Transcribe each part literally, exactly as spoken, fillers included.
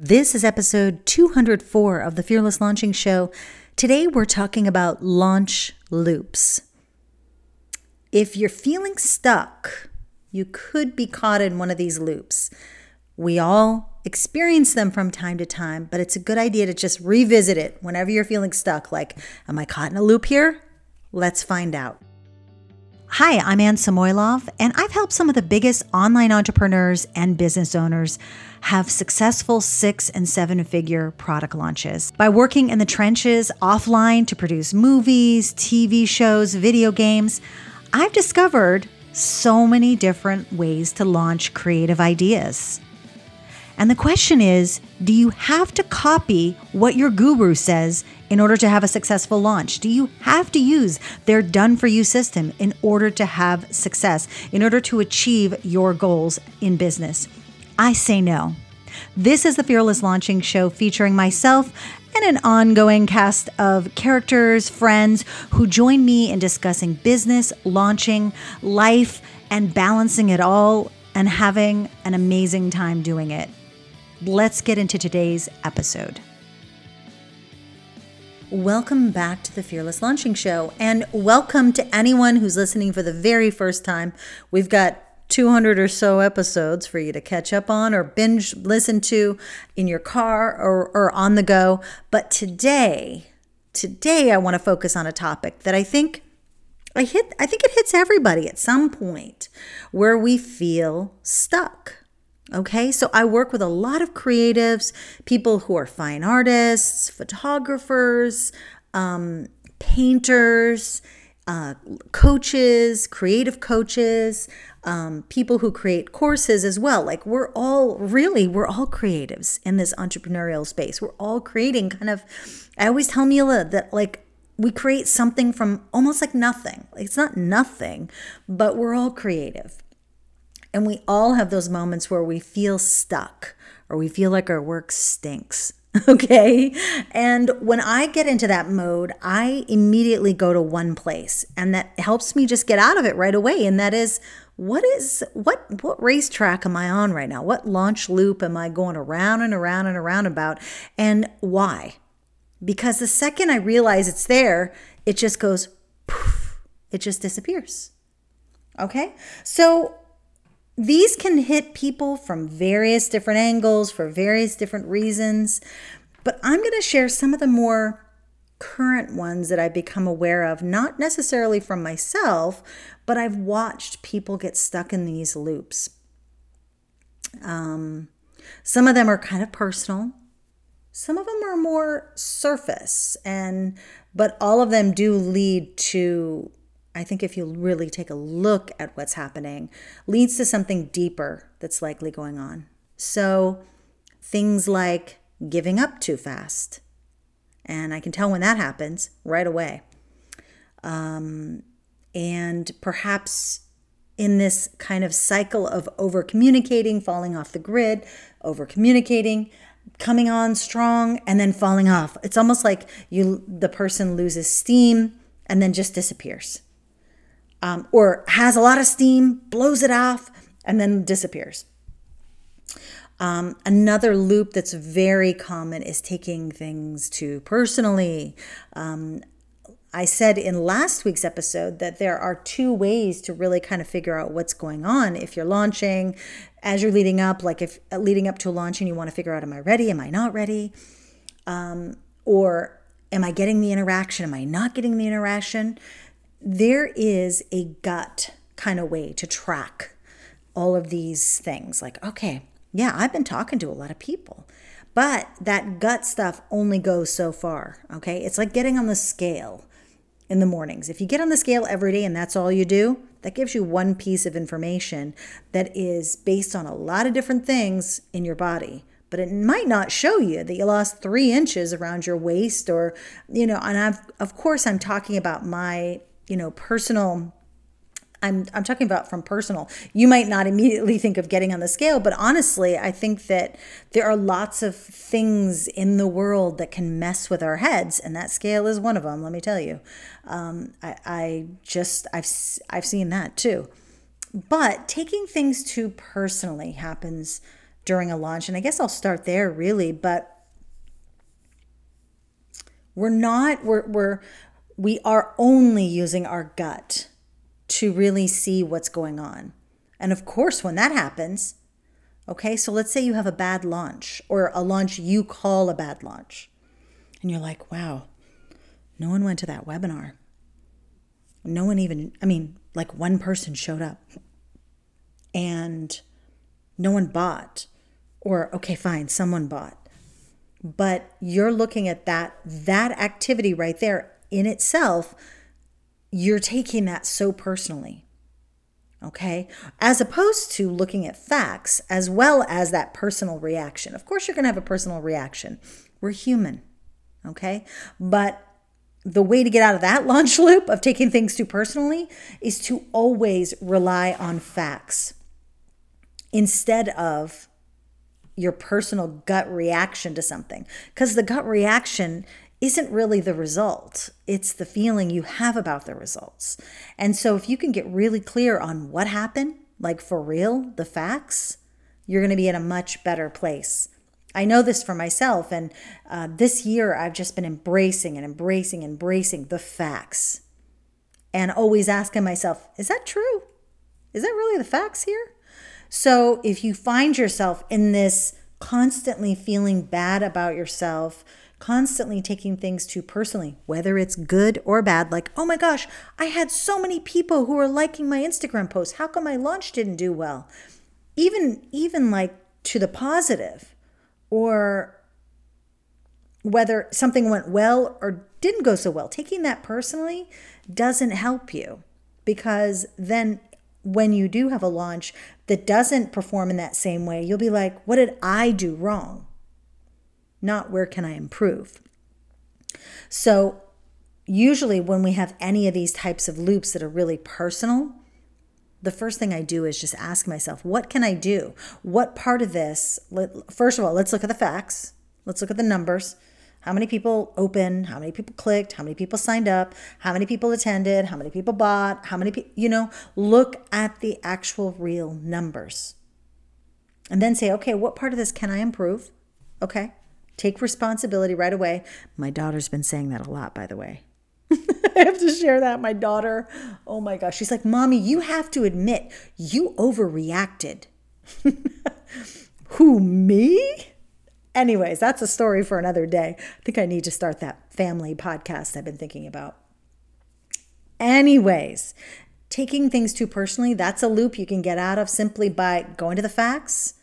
This is episode two hundred four of the Fearless Launching Show. Today we're talking about launch loops. If you're feeling stuck, you could be caught in one of these loops. We all experience them from time to time, but it's a good idea to just revisit it whenever you're feeling stuck. Like, am I caught in a loop here? Let's find out. Hi, I'm Anne Samoilov, and I've helped some of the biggest online entrepreneurs and business owners have successful six and seven figure product launches. By working in the trenches offline to produce movies, T V shows, video games, I've discovered so many different ways to launch creative ideas. And the question is, do you have to copy what your guru says in order to have a successful launch? Do you have to use their done-for-you system in order to have success, in order to achieve your goals in business? I say no. This is the Fearless Launching Show, featuring myself and an ongoing cast of characters, friends who join me in discussing business, launching, life, and balancing it all and having an amazing time doing it. Let's get into today's episode. Welcome back to the Fearless Launching Show, and welcome to anyone who's listening for the very first time. We've got two hundred or so episodes for you to catch up on or binge listen to in your car or, or on the go. But today, today I want to focus on a topic that I think I hit. I think it hits everybody at some point where we feel stuck. Okay, so I work with a lot of creatives, people who are fine artists, photographers, um, painters, uh, coaches, creative coaches, um, people who create courses as well. Like we're all really, we're all creatives in this entrepreneurial space. We're all creating kind of, I always tell Mila that like, we create something from almost like nothing. Like it's not nothing, but we're all creative. And we all have those moments where we feel stuck or we feel like our work stinks, okay? And when I get into that mode, I immediately go to one place, and that helps me just get out of it right away. And that is, what is what what racetrack am I on right now? What launch loop am I going around and around and around about, and why? Because the second I realize it's there, it just goes poof. It just disappears, okay? So these can hit people from various different angles for various different reasons, but I'm going to share some of the more current ones that I've become aware of, not necessarily from myself, but I've watched people get stuck in these loops. Um, some of them are kind of personal. Some of them are more surface, and but all of them do lead to, I think if you really take a look at what's happening, leads to something deeper that's likely going on. So things like giving up too fast. And I can tell when that happens right away. Um, and perhaps in this kind of cycle of over-communicating, falling off the grid, over-communicating, coming on strong, and then falling off. It's almost like you, the person loses steam and then just disappears. Um, or has a lot of steam, blows it off, and then disappears. Um, another loop that's very common is taking things too personally. Um, I said in last week's episode that there are two ways to really kind of figure out what's going on. If you're launching, as you're leading up, like if uh, leading up to a launch and you want to figure out, am I ready? Am I not ready? Um, or am I getting the interaction? Am I not getting the interaction? There is a gut kind of way to track all of these things. Like, okay, yeah, I've been talking to a lot of people, but that gut stuff only goes so far, okay? It's like getting on the scale in the mornings. If you get on the scale every day and that's all you do, that gives you one piece of information that is based on a lot of different things in your body. But it might not show you that you lost three inches around your waist or, you know, and I've, of course, I'm talking about my you know, personal, I'm I'm talking about from personal. You might not immediately think of getting on the scale, but honestly, I think that there are lots of things in the world that can mess with our heads, and that scale is one of them, let me tell you. Um, I, I just, I've, I've seen that too. But taking things too personally happens during a launch. And I guess I'll start there really, but we're not, we're, we're, we are only using our gut to really see what's going on. And of course, when that happens, okay, so let's say you have a bad launch or a launch you call a bad launch and you're like, wow, no one went to that webinar. No one even, I mean, like one person showed up and no one bought, or okay, fine, someone bought. But you're looking at that, that activity right there in itself, you're taking that so personally, okay? As opposed to looking at facts as well as that personal reaction. Of course, you're going to have a personal reaction. We're human, okay? But the way to get out of that launch loop of taking things too personally is to always rely on facts instead of your personal gut reaction to something. Because the gut reaction isn't really the result. It's the feeling you have about the results. And so if you can get really clear on what happened, like for real, the facts, you're going to be in a much better place. I know this for myself. And uh, this year, I've just been embracing and embracing, embracing the facts and always asking myself, is that true? Is that really the facts here? So if you find yourself in this constantly feeling bad about yourself, constantly taking things too personally, whether it's good or bad, like, oh my gosh, I had so many people who were liking my Instagram posts. How come my launch didn't do well? Even, even like to the positive, or whether something went well or didn't go so well, taking that personally doesn't help you, because then when you do have a launch that doesn't perform in that same way, you'll be like, what did I do wrong? Not where can I improve? So usually when we have any of these types of loops that are really personal, the first thing I do is just ask myself, what can I do? What part of this, first of all, let's look at the facts. Let's look at the numbers. How many people opened? How many people clicked? How many people signed up? How many people attended? How many people bought? How many people, you know, look at the actual real numbers. And then say, okay, what part of this can I improve? Okay. Take responsibility right away. My daughter's been saying that a lot, by the way. I have to share that. My daughter, oh my gosh. She's like, Mommy, you have to admit you overreacted. Who, me? Anyways, that's a story for another day. I think I need to start that family podcast I've been thinking about. Anyways, taking things too personally, that's a loop you can get out of simply by going to the facts,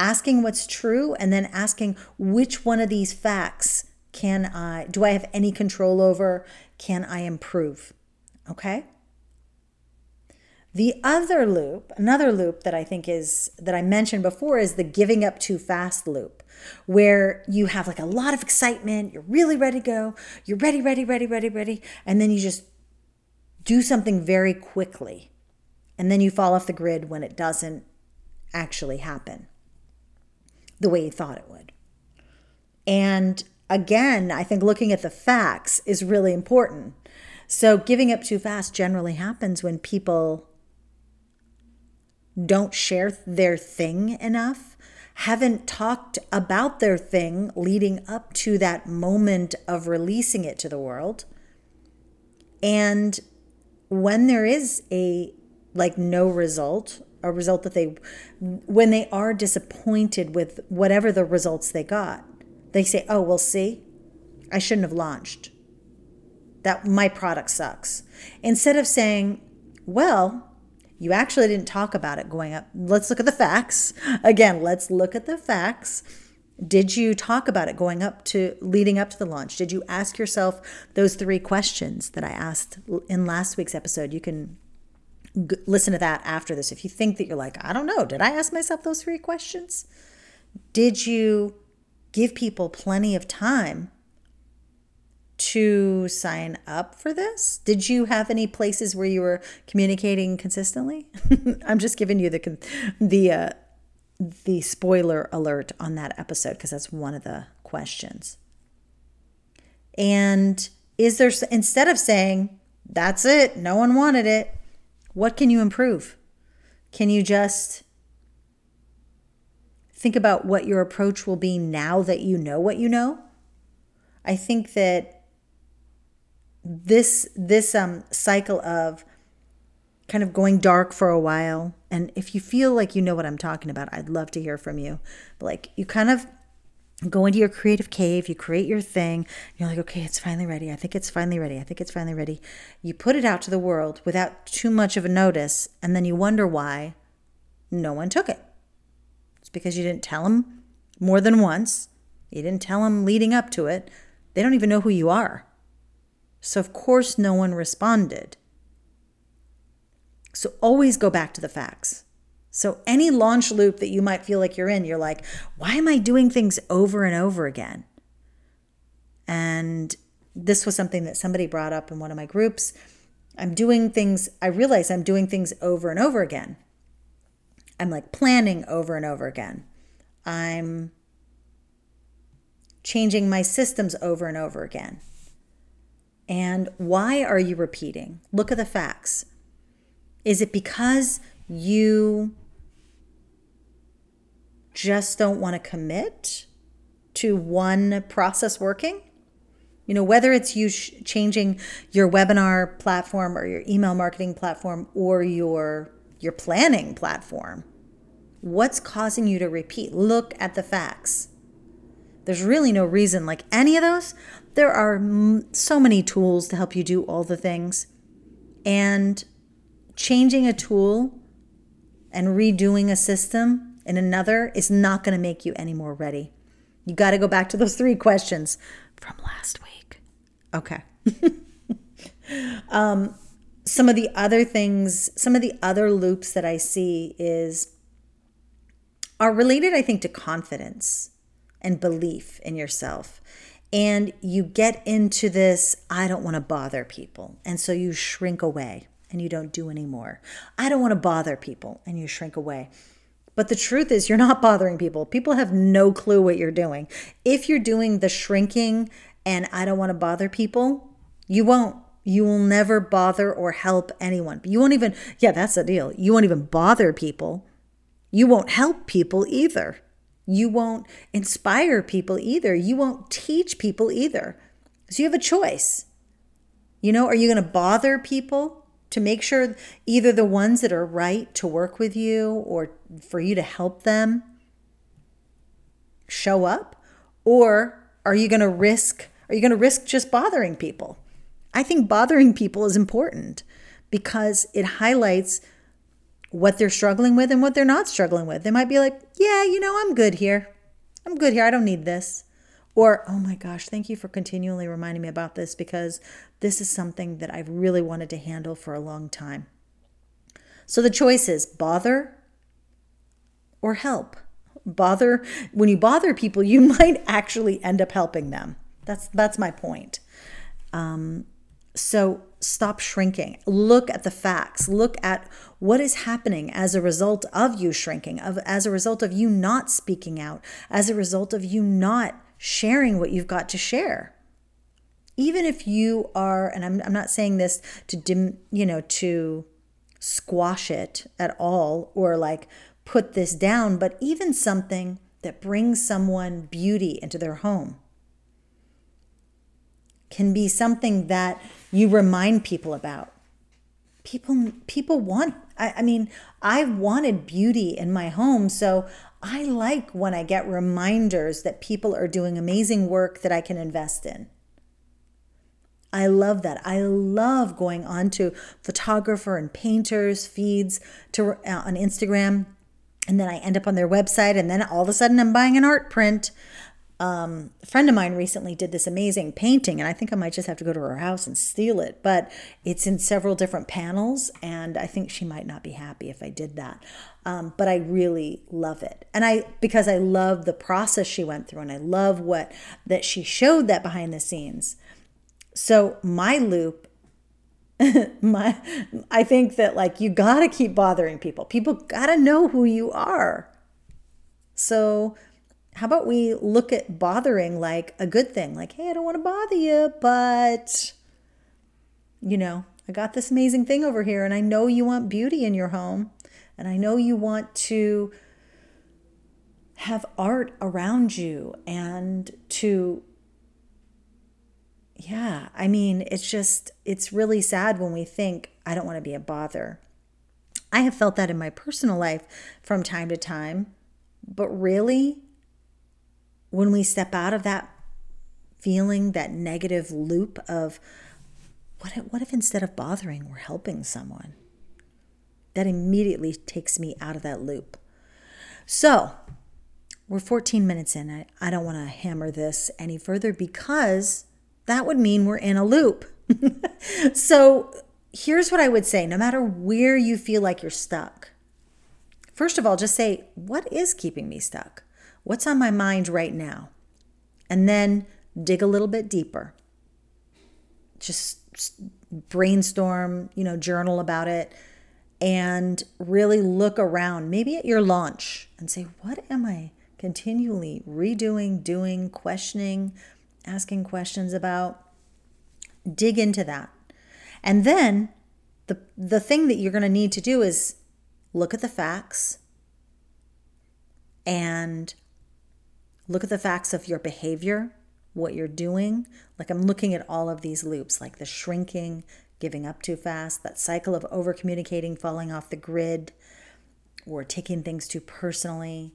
asking what's true, and then asking which one of these facts can I, do I have any control over? Can I improve? Okay. The other loop, another loop that I think is, that I mentioned before, is the giving up too fast loop, where you have like a lot of excitement. You're really ready to go. You're ready, ready, ready, ready, ready. And then you just do something very quickly. And then you fall off the grid when it doesn't actually happen the way you thought it would. And again, I think looking at the facts is really important. So giving up too fast generally happens when people don't share their thing enough, haven't talked about their thing leading up to that moment of releasing it to the world. And when there is a like no result, a result that they, when they are disappointed with whatever the results they got, they say, oh, well, see, I shouldn't have launched. That my product sucks. Instead of saying, well, you actually didn't talk about it going up. Let's look at the facts. Again, let's look at the facts. Did you talk about it going up to, leading up to the launch? Did you ask yourself those three questions that I asked in last week's episode? You can listen to that after this. If you think that you're like, I don't know, did I ask myself those three questions? Did you give people plenty of time to sign up for this? Did you have any places where you were communicating consistently? I'm just giving you the the uh, the spoiler alert on that episode because that's one of the questions. And is there, instead of saying, that's it, no one wanted it, what can you improve? Can you just Think about what your approach will be now that you know what you know. I think that this this um, cycle of kind of going dark for a while, and if you feel like you know what I'm talking about, I'd love to hear from you. But like you kind of go into your creative cave, you create your thing, you're like, okay, it's finally ready. I think it's finally ready. I think it's finally ready. You put it out to the world without too much of a notice, and then you wonder why no one took it. It's because you didn't tell them more than once. You didn't tell them leading up to it. They don't even know who you are. So of course no one responded. So always go back to the facts. So any launch loop that you might feel like you're in, you're like, why am I doing things over and over again? And this was something that somebody brought up in one of my groups. I'm doing things, I realize I'm doing things over and over again. I'm like planning over and over again. I'm changing my systems over and over again. And why are you repeating? Look at the facts. Is it because you just don't want to commit to one process working? You know, whether it's you sh- changing your webinar platform or your email marketing platform or your your planning platform, what's causing you to repeat? Look at the facts. There's really no reason like any of those. There are m- so many tools to help you do all the things. And changing a tool and redoing a system in another is not going to make you any more ready. You got to go back to those three questions from last week. Okay. um, some of the other things, some of the other loops that I see is are related, I think, to confidence and belief in yourself. And you get into this, I don't want to bother people. And so you shrink away. And you don't do anymore. I don't want to bother people, and you shrink away. But the truth is, you're not bothering people. People have no clue what you're doing. If you're doing the shrinking and I don't want to bother people, you won't. You will never bother or help anyone. But you won't even, yeah, that's the deal. You won't even bother people. You won't help people either. You won't inspire people either. You won't teach people either. So you have a choice. You know, are you going to bother people? To make sure either the ones that are right to work with you or for you to help them show up? Or are you going to risk, are you going to risk just bothering people? I think bothering people is important because it highlights what they're struggling with and what they're not struggling with. They might be like, yeah, you know, I'm good here. I'm good here. I don't need this. Or, oh my gosh, thank you for continually reminding me about this because this is something that I've really wanted to handle for a long time. So the choice is bother or help. Bother, when you bother people, you might actually end up helping them. That's that's my point. Um, so stop shrinking. Look at the facts. Look at what is happening as a result of you shrinking, of as a result of you not speaking out, as a result of you not sharing what you've got to share. Even if you are, and I'm, I'm not saying this to dim, you know, to squash it at all or like put this down, but even something that brings someone beauty into their home can be something that you remind people about. People, people want, I, I mean, I wanted beauty in my home, so I like when I get reminders that people are doing amazing work that I can invest in. I love that. I love going on to photographer and painters' feeds to uh, on Instagram, and then I end up on their website, and then all of a sudden I'm buying an art print. Um, a friend of mine recently did this amazing painting, and I think I might just have to go to her house and steal it, but it's in several different panels, and I think she might not be happy if I did that. Um, but I really love it. And I, because I love the process she went through, and I love what, that she showed that behind the scenes. So my loop, my, I think that like, you gotta keep bothering people. People gotta know who you are. So how about we look at bothering like a good thing? Like, hey, I don't want to bother you, but, you know, I got this amazing thing over here and I know you want beauty in your home and I know you want to have art around you and to, yeah, I mean, it's just, it's really sad when we think, I don't want to be a bother. I have felt that in my personal life from time to time, but really, when we step out of that feeling, that negative loop of what if, what if instead of bothering, we're helping someone? That immediately takes me out of that loop. So we're fourteen minutes in. I, I don't want to hammer this any further because that would mean we're in a loop. So here's what I would say. No matter where you feel like you're stuck, first of all, just say, what is keeping me stuck? What's on my mind right now? And then dig a little bit deeper. Just brainstorm, you know, journal about it, and really look around, maybe at your launch, and say, what am I continually redoing, doing, questioning, asking questions about? Dig into that. And then the the thing that you're going to need to do is look at the facts and look at the facts of your behavior, what you're doing. Like I'm looking at all of these loops, like the shrinking, giving up too fast, that cycle of over-communicating, falling off the grid, or taking things too personally,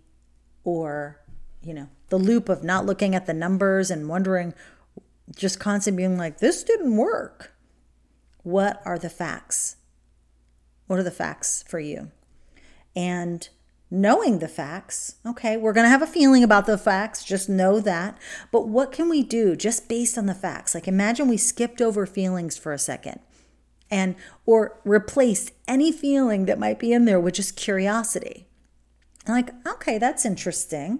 or, you know, the loop of not looking at the numbers and wondering, just constantly being like, this didn't work. What are the facts? What are the facts for you? And knowing the facts, okay, we're going to have a feeling about the facts, just know that. But what can we do just based on the facts? Like imagine we skipped over feelings for a second and or replaced any feeling that might be in there with just curiosity. And like, okay, that's interesting.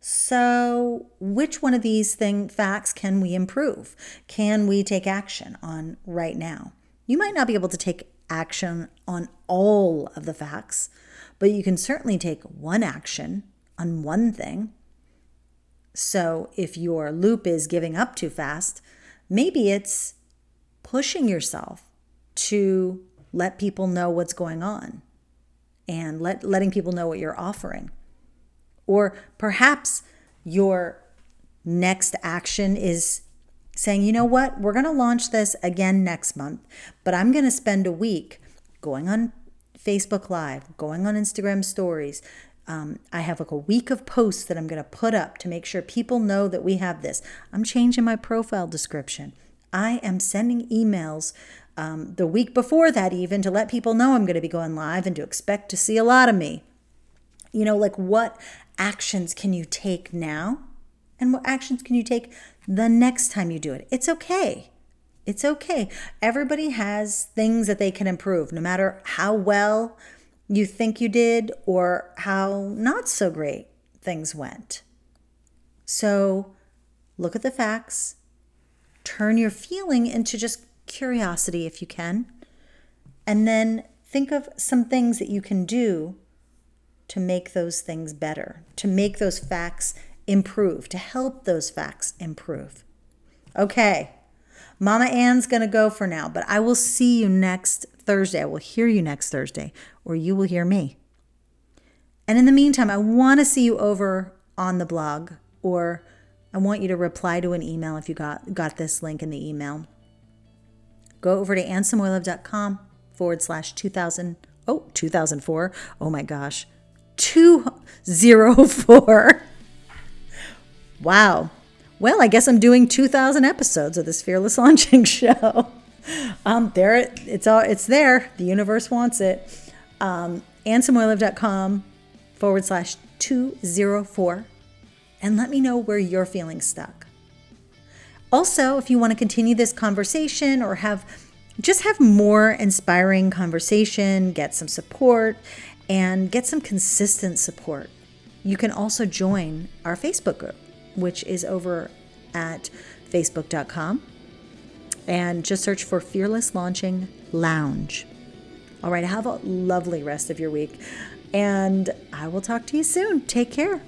So which one of these thing facts can we improve? Can we take action on right now? You might not be able to take action on all of the facts, but you can certainly take one action on one thing. So if your loop is giving up too fast, maybe it's pushing yourself to let people know what's going on and let, letting people know what you're offering. Or perhaps your next action is saying, you know what, we're going to launch this again next month, but I'm going to spend a week going on Facebook Live, going on Instagram stories. Um, I have like a week of posts that I'm going to put up to make sure people know that we have this. I'm changing my profile description. I am sending emails um, the week before that even to let people know I'm going to be going live and to expect to see a lot of me. You know, like what actions can you take now? And what actions can you take the next time you do it? It's okay. It's okay. Everybody has things that they can improve, no matter how well you think you did or how not so great things went. So look at the facts. Turn your feeling into just curiosity if you can. And then think of some things that you can do to make those things better, to make those facts improve, to help those facts improve. Okay, Mama Anne's going to go for now, but I will see you next Thursday. I will hear you next Thursday, or you will hear me. And in the meantime, I want to see you over on the blog, or I want you to reply to an email if you got, got this link in the email. Go over to AnneSamoilov.com forward slash 2000, oh, 2004, oh my gosh, 204. Wow. Well, I guess I'm doing two thousand episodes of this Fearless Launching Show. Um, there, it, it's all, it's there. The universe wants it. Um, AnneSamoilov.com forward slash 204. And let me know where you're feeling stuck. Also, if you want to continue this conversation or have, just have more inspiring conversation, get some support and get some consistent support, you can also join our Facebook group, which is over at facebook dot com, and just search for Fearless Launching Lounge. All right, have a lovely rest of your week, and I will talk to you soon. Take care.